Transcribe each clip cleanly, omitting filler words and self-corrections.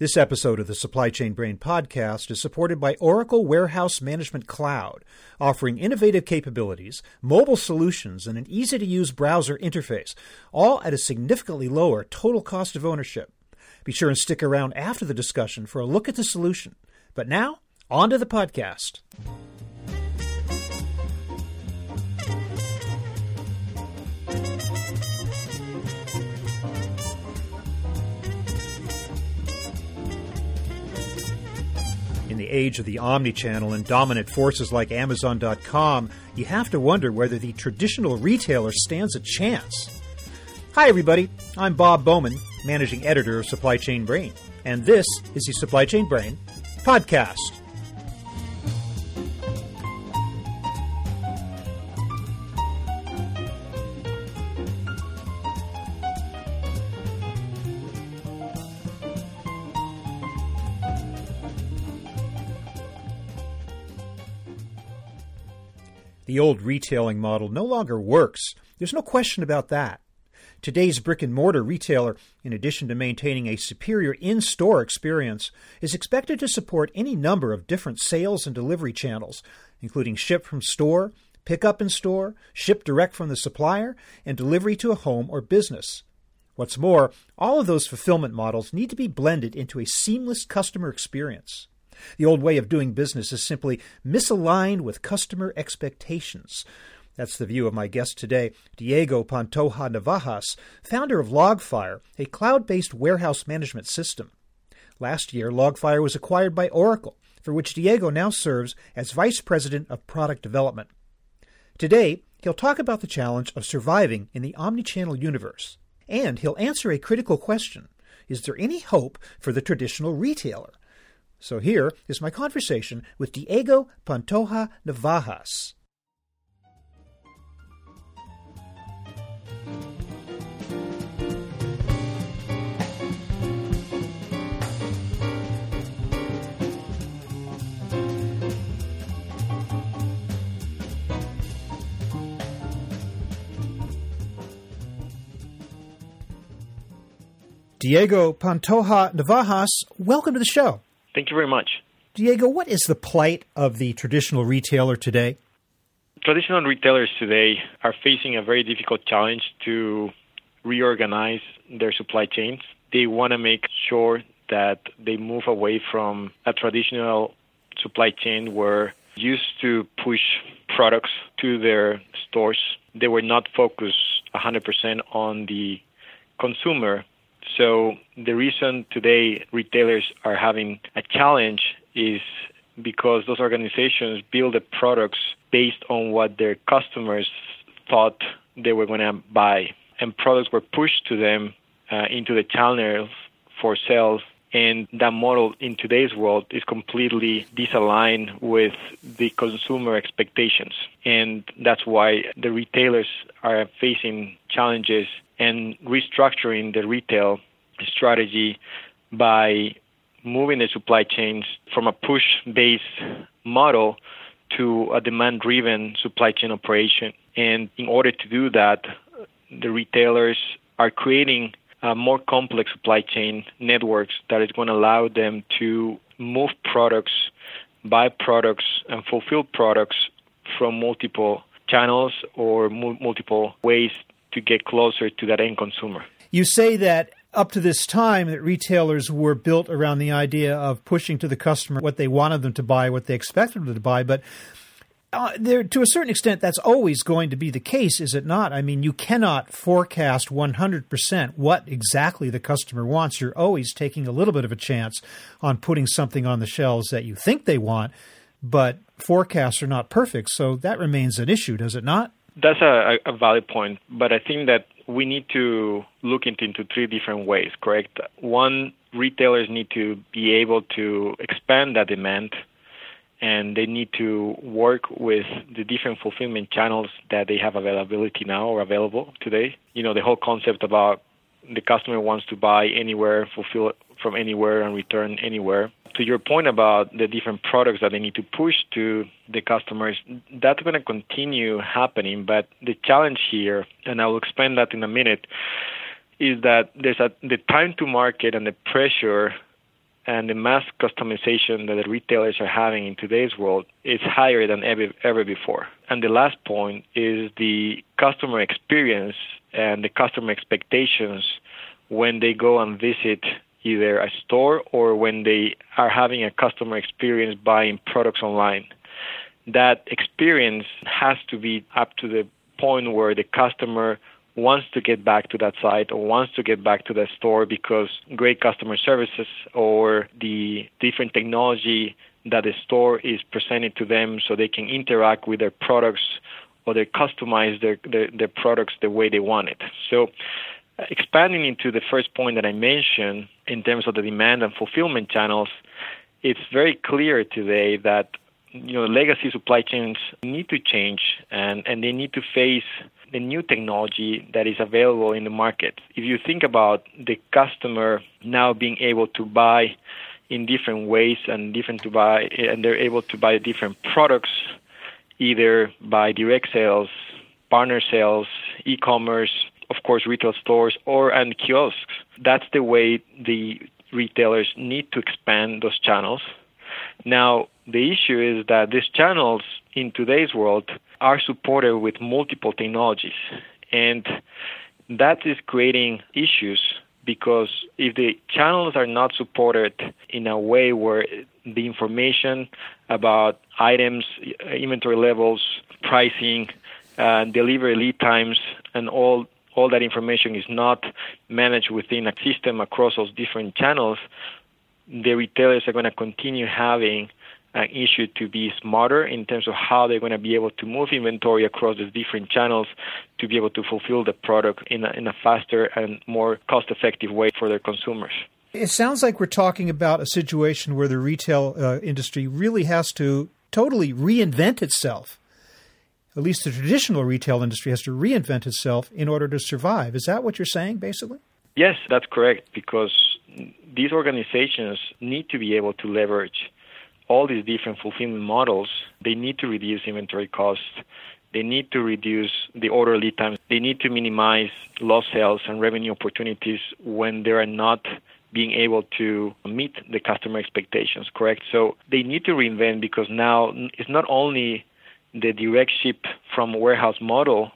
This episode of the Supply Chain Brain podcast is supported by Oracle Warehouse Management Cloud, offering innovative capabilities, mobile solutions, and an easy-to-use browser interface, all at a significantly lower total cost of ownership. Be sure and stick around after the discussion for a look at the solution. But now, on to the podcast. In the age of the omnichannel and dominant forces like Amazon.com, you have to wonder whether the traditional retailer stands a chance. Hi, everybody. I'm Bob Bowman, managing editor of Supply Chain Brain, and this is the Supply Chain Brain podcast. The old retailing model no longer works. There's no question about that. Today's brick-and-mortar retailer, in addition to maintaining a superior in-store experience, is expected to support any number of different sales and delivery channels, including ship from store, pick up in store, ship direct from the supplier, and delivery to a home or business. What's more, all of those fulfillment models need to be blended into a seamless customer experience. The old way of doing business is simply misaligned with customer expectations. That's the view of my guest today, Diego Pantoja-Navajas, founder of Logfire, a cloud-based warehouse management system. Last year, Logfire was acquired by Oracle, for which Diego now serves as vice president of product development. Today, he'll talk about the challenge of surviving in the omnichannel universe, and he'll answer a critical question. Is there any hope for the traditional retailer? So here is my conversation with Diego Pantoja-Navajas. Diego Pantoja-Navajas, welcome to the show. Thank you very much. Diego, what is the plight of the traditional retailer today? Traditional retailers today are facing a very difficult challenge to reorganize their supply chains. They want to make sure that they move away from a traditional supply chain where used to push products to their stores. They were not focused 100% on the consumer. So the reason today retailers are having a challenge is because those organizations build the products based on what their customers thought they were going to buy. And products were pushed to them into the channels for sales. And that model in today's world is completely disaligned with the consumer expectations. And that's why the retailers are facing challenges and restructuring the retail strategy by moving the supply chains from a push-based model to a demand-driven supply chain operation. And in order to do that, the retailers are creating a more complex supply chain networks that is going to allow them to move products, buy products, and fulfill products from multiple channels or multiple ways to get closer to that end consumer. You say that up to this time that retailers were built around the idea of pushing to the customer what they wanted them to buy, what they expected them to buy, but to a certain extent that's always going to be the case, is it not? I mean, you cannot forecast 100% what exactly the customer wants. You're always taking a little bit of a chance on putting something on the shelves that you think they want, but forecasts are not perfect, so that remains an issue, does it not? That's a valid point, but I think that we need to look into three different ways, correct? One, retailers need to be able to expand that demand, and they need to work with the different fulfillment channels that they have availability now or available today. You know, the whole concept about the customer wants to buy anywhere, fulfill from anywhere, and return anywhere. To your point about the different products that they need to push to the customers, that's going to continue happening. But the challenge here, and I will explain that in a minute, is that there's the time to market and the pressure and the mass customization that the retailers are having in today's world is higher than ever before. And the last point is the customer experience and the customer expectations when they go and visit either a store or when they are having a customer experience buying products online. That experience has to be up to the point where the customer wants to get back to that site or wants to get back to that store because great customer services or the different technology that the store is presented to them so they can interact with their products or they customize their products the way they want it. So expanding into the first point that I mentioned in terms of the demand and fulfillment channels, it's very clear today that legacy supply chains need to change and they need to face the new technology that is available in the market. If you think about the customer now being able to buy in different ways and they're able to buy different products, either by direct sales, partner sales, e-commerce, of course, retail stores and kiosks. That's the way the retailers need to expand those channels. Now, the issue is that these channels in today's world are supported with multiple technologies. And that is creating issues because if the channels are not supported in a way where the information about items, inventory levels, pricing, delivery lead times, and all that information is not managed within a system across those different channels, the retailers are going to continue having an issue to be smarter in terms of how they're going to be able to move inventory across these different channels to be able to fulfill the product in a faster and more cost-effective way for their consumers. It sounds like we're talking about a situation where the retail industry really has to totally reinvent itself. At least the traditional retail industry has to reinvent itself in order to survive. Is that what you're saying, basically? Yes, that's correct, because these organizations need to be able to leverage all these different fulfillment models. They need to reduce inventory costs. They need to reduce the order lead times. They need to minimize lost sales and revenue opportunities when they are not being able to meet the customer expectations, correct? So they need to reinvent because now it's not only the direct ship from warehouse model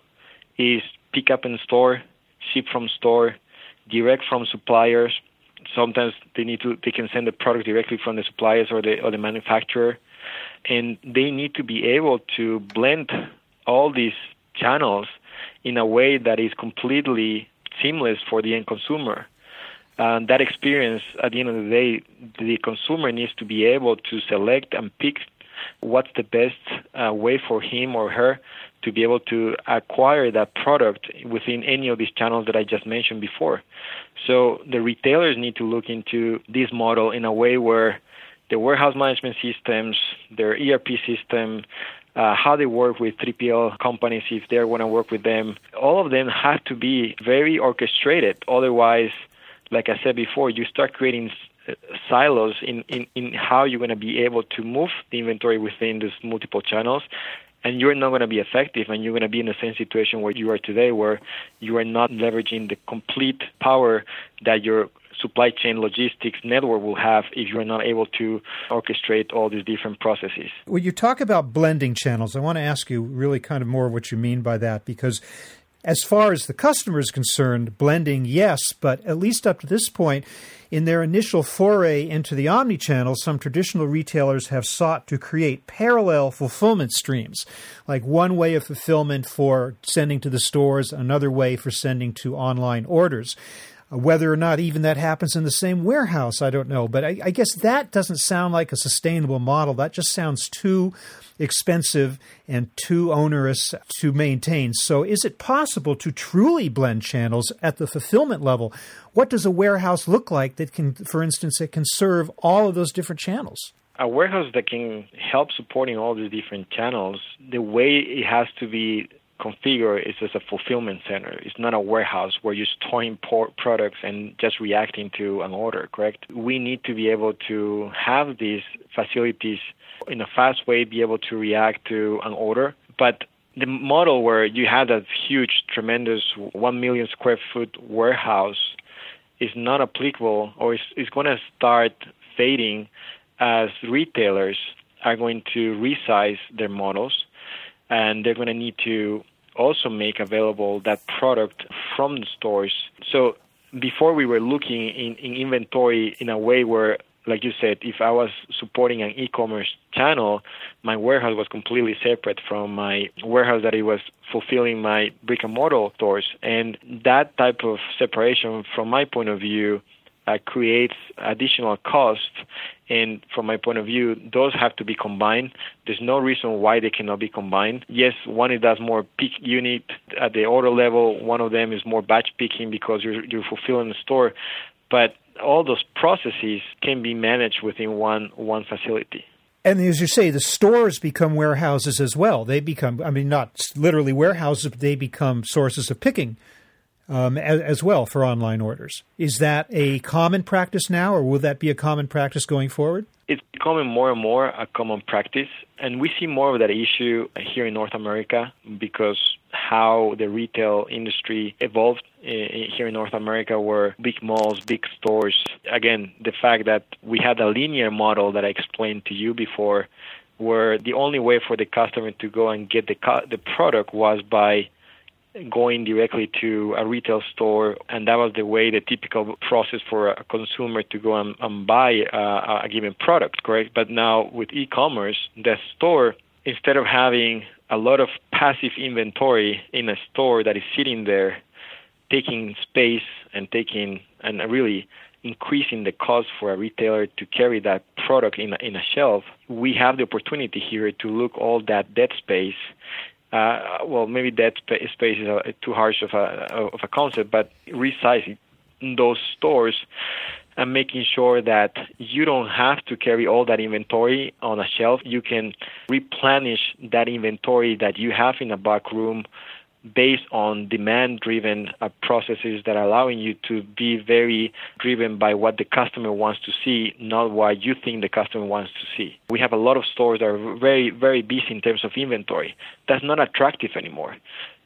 is pick up in store, ship from store, direct from suppliers. Sometimes they can send the product directly from the suppliers or the manufacturer, and they need to be able to blend all these channels in a way that is completely seamless for the end consumer. And that experience, at the end of the day, the consumer needs to be able to select and pick what's the best way for him or her to be able to acquire that product within any of these channels that I just mentioned before. So the retailers need to look into this model in a way where the warehouse management systems, their ERP system, how they work with 3PL companies, if they want to work with them, all of them have to be very orchestrated. Otherwise, like I said before, you start creating silos in how you're going to be able to move the inventory within these multiple channels, and you're not going to be effective, and you're going to be in the same situation where you are today, where you are not leveraging the complete power that your supply chain logistics network will have if you're not able to orchestrate all these different processes. When you talk about blending channels, I want to ask you really kind of more what you mean by that, because as far as the customer is concerned, blending, yes, but at least up to this point, in their initial foray into the omnichannel, some traditional retailers have sought to create parallel fulfillment streams, like one way of fulfillment for sending to the stores, another way for sending to online orders. Whether or not even that happens in the same warehouse, I don't know. But I guess that doesn't sound like a sustainable model. That just sounds too expensive and too onerous to maintain. So is it possible to truly blend channels at the fulfillment level? What does a warehouse look like that can, for instance, it can serve all of those different channels? A warehouse that can help supporting all these different channels, the way it has to be configure is as a fulfillment center. It's not a warehouse where you're storing products and just reacting to an order, correct? We need to be able to have these facilities in a fast way, be able to react to an order. But the model where you have that huge, tremendous 1 million square foot warehouse is not applicable, or it's going to start fading as retailers are going to resize their models, and they're going to need to also make available that product from the stores. So before we were looking in inventory in a way where, like you said, if I was supporting an e-commerce channel, my warehouse was completely separate from my warehouse that it was fulfilling my brick-and-mortar stores. And that type of separation, from my point of view, creates additional costs. And from my point of view, those have to be combined. There's no reason why they cannot be combined. Yes, one is does more pick unit at the order level. One of them is more batch picking because you're fulfilling the store. But all those processes can be managed within one facility. And as you say, the stores become warehouses as well. They become, I mean, not literally warehouses, but they become sources of picking as well for online orders. Is that a common practice now, or will that be a common practice going forward? It's becoming more and more a common practice, and we see more of that issue here in North America because how the retail industry evolved here in North America were big malls, big stores. Again, the fact that we had a linear model that I explained to you before, where the only way for the customer to go and get the product was by going directly to a retail store, and that was the way, the typical process for a consumer to go and buy a given product, correct? But now with e-commerce, the store, instead of having a lot of passive inventory in a store that is sitting there, taking space and really increasing the cost for a retailer to carry that product in a shelf, we have the opportunity here to look all that dead space. Well, maybe that space is too harsh of a concept, but resizing those stores and making sure that you don't have to carry all that inventory on a shelf. You can replenish that inventory that you have in a back room based on demand-driven processes that are allowing you to be very driven by what the customer wants to see, not what you think the customer wants to see. We have a lot of stores that are very, very busy in terms of inventory. That's not attractive anymore.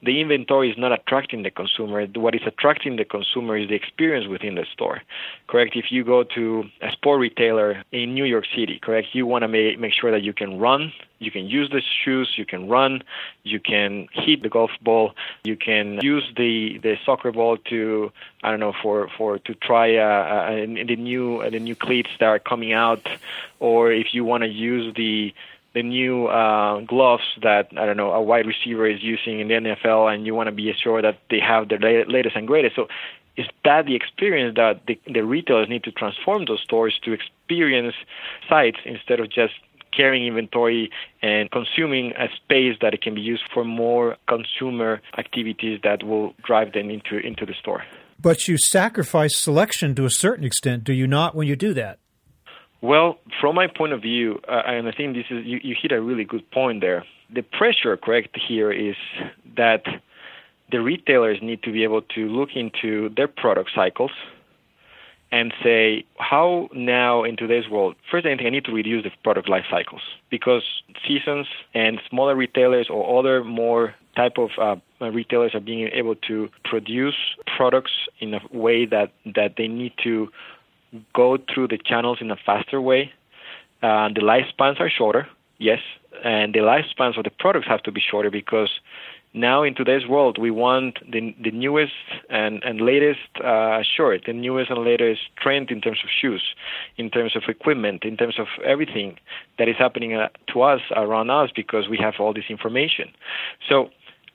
The inventory is not attracting the consumer. What is attracting the consumer is the experience within the store, correct? If you go to a sport retailer in New York City, correct, you want to make sure that you can run, you can use the shoes, you can run, you can hit the golf ball, you can use the soccer ball to, I don't know, to try the new cleats that are coming out, or if you want to use the new gloves that, I don't know, a wide receiver is using in the NFL, and you want to be sure that they have the latest and greatest. So is that the experience that the retailers need to transform those stores to experience sites instead of just carrying inventory and consuming a space that it can be used for more consumer activities that will drive them into the store? But you sacrifice selection to a certain extent, do you not, when you do that? Well, from my point of view, and I think this is you hit a really good point there. The pressure, correct, here is that the retailers need to be able to look into their product cycles and say, how now in today's world, first I think I need to reduce the product life cycles, because seasons and smaller retailers or other more type of retailers are being able to produce products in a way that they need to go through the channels in a faster way. The lifespans are shorter, yes, and the lifespans of the products have to be shorter, because now in today's world we want the newest and latest shirt, the newest and latest trend in terms of shoes, in terms of equipment, in terms of everything that is happening to us, around us, because we have all this information. So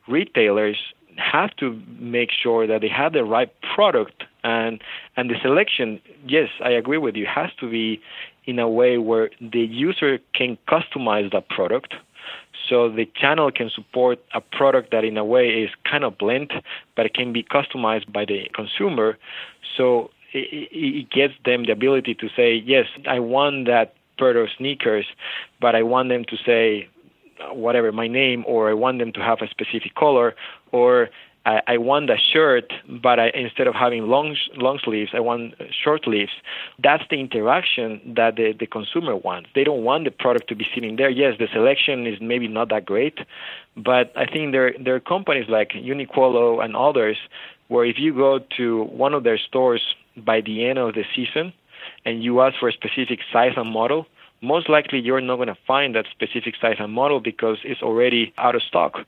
retailers have to make sure that they have the right product, and the selection, yes, I agree with you, has to be in a way where the user can customize that product, so the channel can support a product that in a way is kind of bland, but it can be customized by the consumer, so it gives them the ability to say, yes, I want that pair of sneakers, but I want them to say whatever, my name, or I want them to have a specific color, or I want a shirt, but instead of having long sleeves, I want short sleeves. That's the interaction that the consumer wants. They don't want the product to be sitting there. Yes, the selection is maybe not that great, but I think there are companies like Uniqlo and others where if you go to one of their stores by the end of the season and you ask for a specific size and model, most likely you're not going to find that specific size and model because it's already out of stock.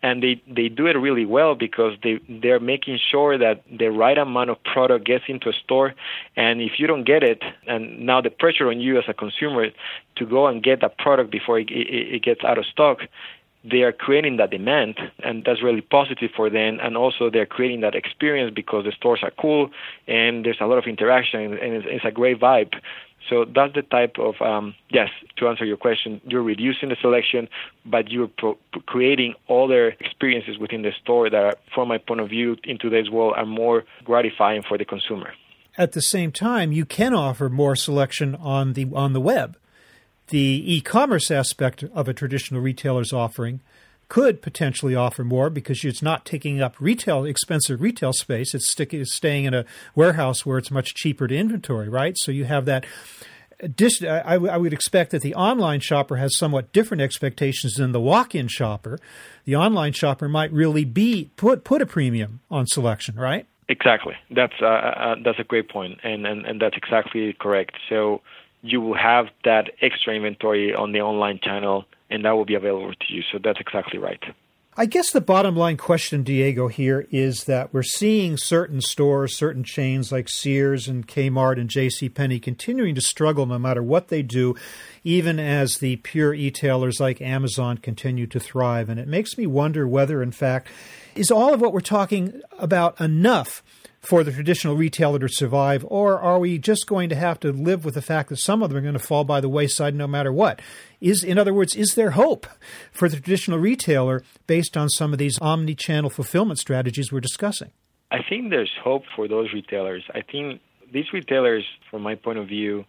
And they do it really well because they're making sure that the right amount of product gets into a store. And if you don't get it, and now the pressure on you as a consumer to go and get that product before it gets out of stock, they are creating that demand, and that's really positive for them. And also they're creating that experience because the stores are cool and there's a lot of interaction, and it's a great vibe. So that's the type of, yes, to answer your question, you're reducing the selection, but you're creating other experiences within the store that, are, from my point of view, in today's world, are more gratifying for the consumer. At the same time, you can offer more selection on the web. The e-commerce aspect of a traditional retailer's offering could potentially offer more because it's not taking up expensive retail space. It's staying in a warehouse where it's much cheaper to inventory, right? So you have that. I would expect that the online shopper has somewhat different expectations than the walk-in shopper. The online shopper might really put a premium on selection, right? Exactly. That's a great point, and that's exactly correct. So you will have that extra inventory on the online channel, and that will be available to you. So that's exactly right. I guess the bottom line question, Diego, here is that we're seeing certain stores, certain chains like Sears and Kmart and JCPenney continuing to struggle no matter what they do, even as the pure e-tailers like Amazon continue to thrive. And it makes me wonder whether, in fact, is all of what we're talking about enough for the traditional retailer to survive, or are we just going to have to live with the fact that some of them are going to fall by the wayside no matter what? In other words, is there hope for the traditional retailer based on some of these omni-channel fulfillment strategies we're discussing? I think there's hope for those retailers. I think these retailers, from my point of view,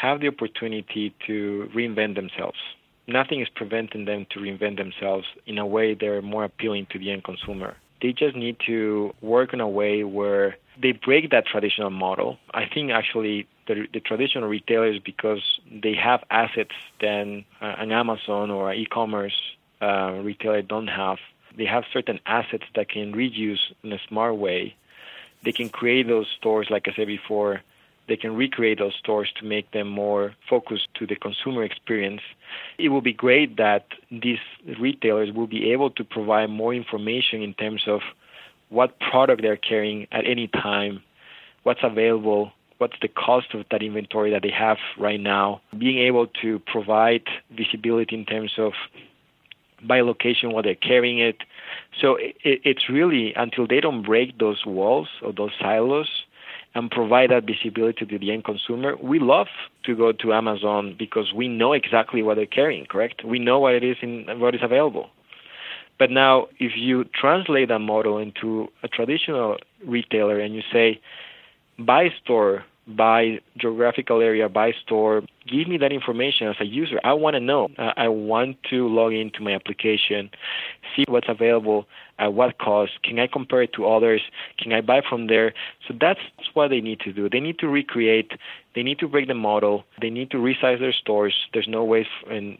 have the opportunity to reinvent themselves. Nothing is preventing them to reinvent themselves in a way that are more appealing to the end consumer. They just need to work in a way where they break that traditional model. I think actually the traditional retailers, because they have assets than an Amazon or an e-commerce retailer don't have, they have certain assets that can reuse in a smart way. They can create those stores, like I said before. They can recreate those stores to make them more focused to the consumer experience. It will be great that these retailers will be able to provide more information in terms of what product they're carrying at any time, what's available, what's the cost of that inventory that they have right now, being able to provide visibility in terms of by location while they're carrying it. So it's really, until they don't break those walls or those silos, and provide that visibility to the end consumer. We love to go to Amazon because we know exactly what they're carrying, correct? We know what it is and what is available. But now, if you translate that model into a traditional retailer and you say, by store, by geographical area, by store, give me that information as a user. I want to know. I want to log into my application, see what's available, at what cost, can I compare it to others, can I buy from there? So that's what they need to do. They need to recreate, they need to break the model, they need to resize their stores. There's no way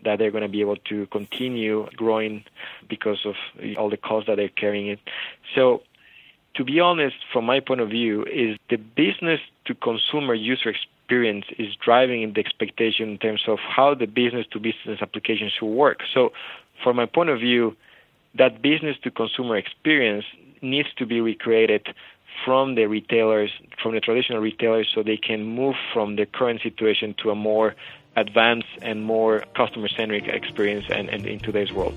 that they're going to be able to continue growing because of all the costs that they're carrying it. So to be honest, from my point of view, is the business to consumer user experience is driving the expectation in terms of how the business to business application should work. So from my point of view, that business to consumer experience needs to be recreated from the retailers, from the traditional retailers, so they can move from the current situation to a more advanced and more customer-centric experience and in today's world.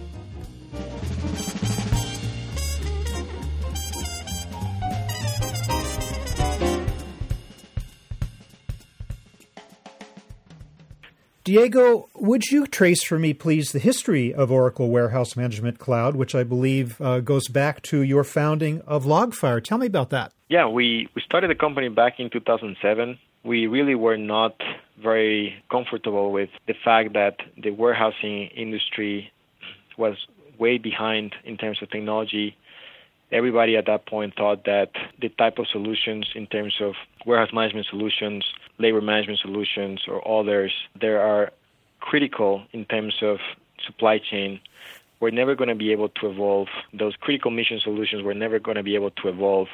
Diego, would you trace for me, please, the history of Oracle Warehouse Management Cloud, which I believe goes back to your founding of Logfire. Tell me about that. Yeah, we started the company back in 2007. We really were not very comfortable with the fact that the warehousing industry was way behind in terms of technology. Everybody at that point thought that the type of solutions in terms of warehouse management solutions, labor management solutions, or others, they are critical in terms of supply chain. We're never going to be able to evolve. Those critical mission solutions were never going to be able to evolve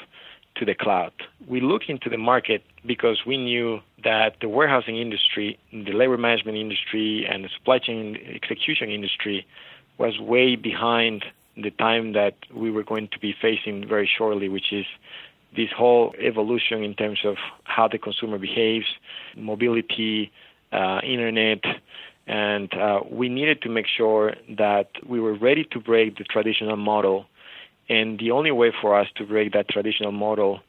to the cloud. We looked into the market because we knew that the warehousing industry, the labor management industry, and the supply chain execution industry was way behind the time that we were going to be facing very shortly, which is this whole evolution in terms of how the consumer behaves, mobility, internet, and we needed to make sure that we were ready to break the traditional model. And the only way for us to break that traditional model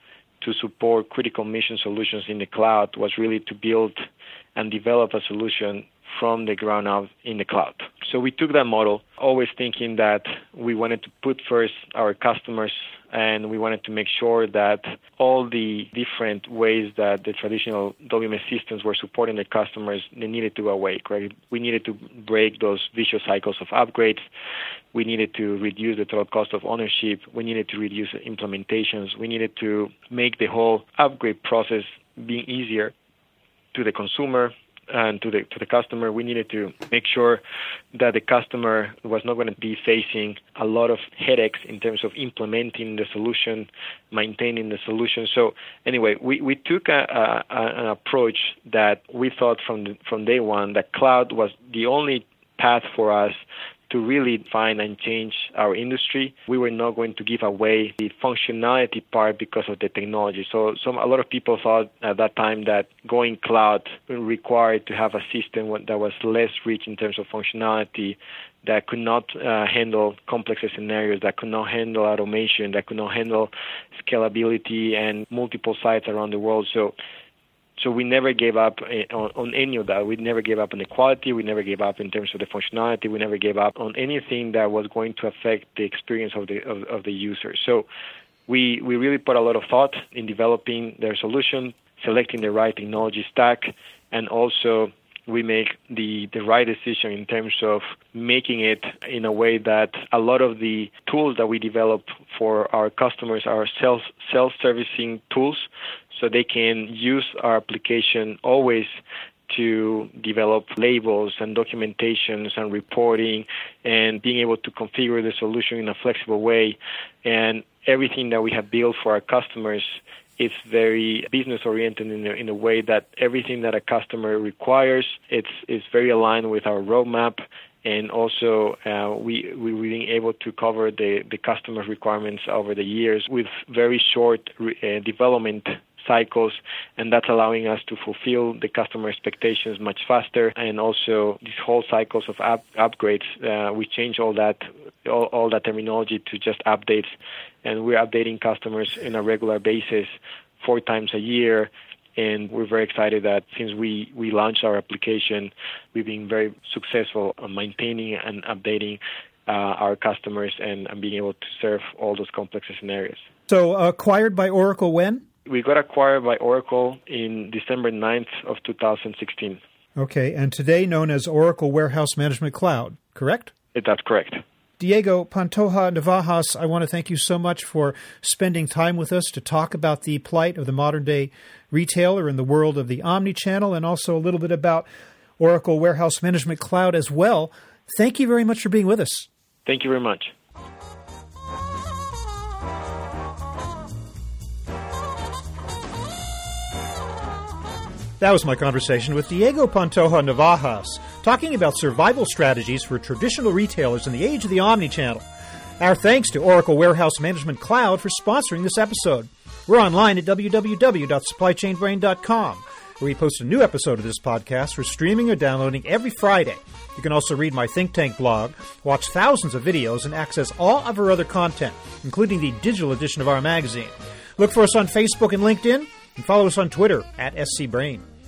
to support critical mission solutions in the cloud was really to build and develop a solution from the ground up in the cloud. So we took that model, always thinking that we wanted to put first our customers, and we wanted to make sure that all the different ways that the traditional WMS systems were supporting the customers, they needed to go away, right? We needed to break those vicious cycles of upgrades. We needed to reduce the total cost of ownership. We needed to reduce implementations. We needed to make the whole upgrade process being easier to the consumer and to the customer. We needed to make sure that the customer was not going to be facing a lot of headaches in terms of implementing the solution, maintaining the solution. So anyway, we took an approach that we thought from day one that cloud was the only path for us to really find and change our industry. We were not going to give away the functionality part because of the technology. So a lot of people thought at that time that going cloud required to have a system that was less rich in terms of functionality, that could not handle complex scenarios, that could not handle automation, that could not handle scalability and multiple sites around the world. So we never gave up on any of that. We never gave up on the quality. We never gave up in terms of the functionality. We never gave up on anything that was going to affect the experience of the user. So we really put a lot of thought in developing their solution, selecting the right technology stack, and also we make the right decision in terms of making it in a way that a lot of the tools that we develop for our customers are self-servicing tools, so they can use our application always to develop labels and documentations and reporting and being able to configure the solution in a flexible way. And everything that we have built for our customers is very business-oriented in the way that everything that a customer requires, it's very aligned with our roadmap. And also, we've been able to cover the customer requirements over the years with very short development cycles, and that's allowing us to fulfill the customer expectations much faster. And also, these whole cycles of upgrades, we change all that terminology to just updates, and we're updating customers on a regular basis, 4 times a year. And we're very excited that since we launched our application, we've been very successful on maintaining and updating our customers and being able to serve all those complex scenarios. So acquired by Oracle when? We got acquired by Oracle in December 9th of 2016. Okay, and today known as Oracle Warehouse Management Cloud, correct? That's correct. Diego Pantoja-Navajas, I want to thank you so much for spending time with us to talk about the plight of the modern-day retailer in the world of the omnichannel, and also a little bit about Oracle Warehouse Management Cloud as well. Thank you very much for being with us. Thank you very much. That was my conversation with Diego Pantoja-Navajas, talking about survival strategies for traditional retailers in the age of the omnichannel. Our thanks to Oracle Warehouse Management Cloud for sponsoring this episode. We're online at www.supplychainbrain.com, where we post a new episode of this podcast for streaming or downloading every Friday. You can also read my Think Tank blog, watch thousands of videos, and access all of our other content, including the digital edition of our magazine. Look for us on Facebook and LinkedIn, and follow us on Twitter at scbrain.